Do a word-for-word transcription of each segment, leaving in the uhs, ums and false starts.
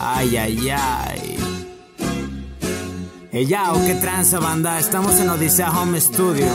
Ay, ay, ay. Hey, yao, qué tranza, banda. Estamos en Odisea Home Studio.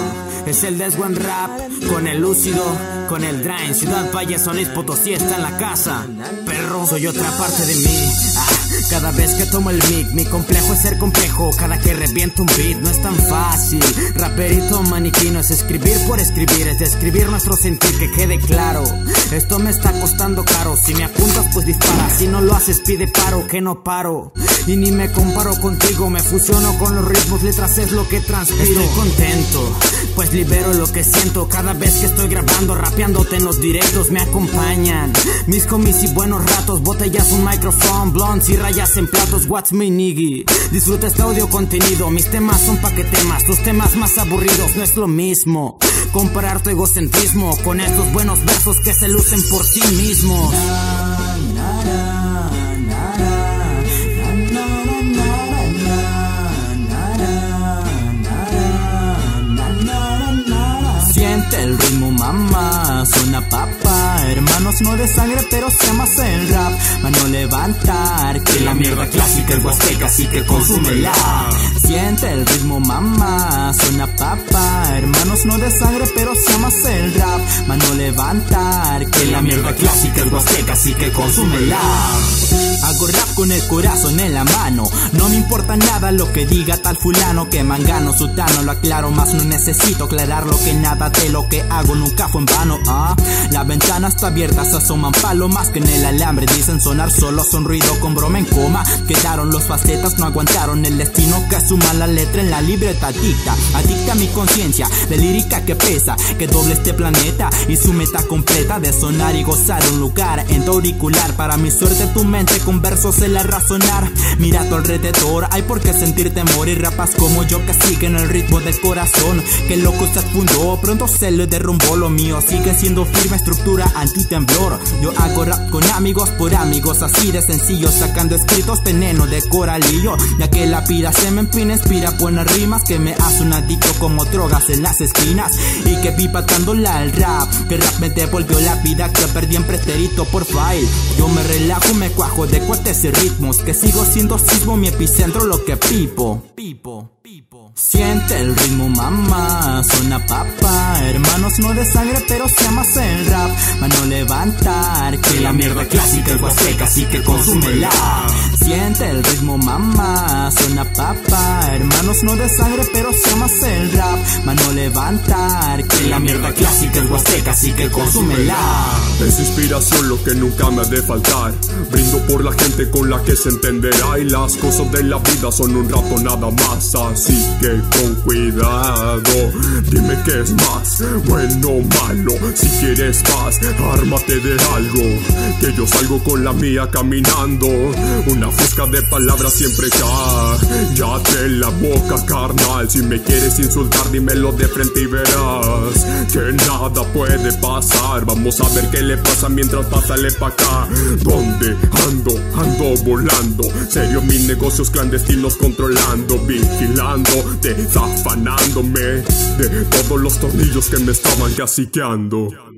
Es el Desskonerap con el lúcido, con el drain. Ciudad Valles, San Luis Potosí está en la casa. Perro, soy otra parte de mí. Ah, cada vez que tomo el mic, mi complejo es ser complejo. Cada que reviento un beat no es tan fácil. Raperito maniquino es escribir por escribir, es describir nuestro sentir, que quede claro. Esto me está costando caro. Si me apuntas, pues dispara. Si no lo haces, pide paro, que no paro. Y ni me comparo contigo, me fusiono con los ritmos, letras es lo que transpiro. Estoy contento, pues libero lo que siento. Cada vez que estoy grabando, rapeándote en los directos, me acompañan mis comis y buenos ratos. Botellas, un micrófono, blondes y rayas en platos. What's my niggy? Disfruta este audio contenido. Mis temas son pa' que temas, tus temas más aburridos. No es lo mismo comparar tu egocentrismo con estos buenos versos que se lucen por sí mismos. El ritmo, mamá, suena papá. Hermanos no de sangre, pero se ama el rap. Mano levantar, que la mierda clásica es huasteca, así que consúmela. Siente el ritmo, mamá, suena papá. Hermanos no de sangre, pero se ama el rap. Mano levantar, que la mierda clásica es huasteca, así que consúmela. Hago rap con el corazón en la mano. No me importa nada lo que diga tal fulano, que mangano, sutano, lo aclaro más. No necesito aclarar lo que nada de lo que hago nunca fue en vano. Ah, la ventana está abierta, se asoman palomas que en el alambre dicen sonar. Solo son ruido con broma en coma. Quedaron los facetas, no aguantaron el destino que suma la letra en la libreta. Adicta, adicta a mi conciencia, de lírica que pesa, que doble este planeta y su meta completa de sonar y gozar un lugar en tu auricular. Para mi suerte tu mente con versos se la razonar. Mira a tu alrededor, hay por qué sentir temor. Y rapas como yo que siguen el ritmo del corazón. Que loco se fundó, pronto se le derrumbó. Lo mío sigue siendo firme, estructura anti-temblor. Yo hago rap con amigos, por amigos, así de sencillo. Sacando escritos, veneno de coralillo. Ya que la pira se me empina, inspira buenas rimas que me hace un adicto como drogas en las esquinas. Y que vi patándola al rap, que rap me devolvió la vida que perdí en pretérito por file. Yo me relajo, me cuajo de cuates y ritmos, que sigo siendo sismo, mi epicentro lo que pipo. Pipo, pipo. Siente el ritmo, mamá, suena papá. Hermanos no de sangre, pero se ama el rap. Mano levantar, que la mierda clásica es huasteca, así que consúmela. Siente el ritmo, mamá, suena papá. Hermanos no de sangre, pero se ama el rap. Mano levantar, que la mierda clásica es huasteca, así que consúmela. Es inspiración lo que nunca me ha de faltar. Brindo por la gente con la que se entenderá. Y las cosas de la vida son un rato nada más, así que con cuidado. Dime qué es más, bueno o malo. Si quieres paz, ármate de algo, que yo salgo con la mía caminando. Una fusca de palabras siempre cállate la boca, carnal. Si me quieres insultar, dímelo de frente y verás que nada puede pasar. Vamos a ver qué le pasa mientras pásale pa' acá. ¿Dónde ando? Ando volando. Serio, mis negocios clandestinos controlando, vigilando, desafanándome de todos los tornillos que me estaban caciqueando.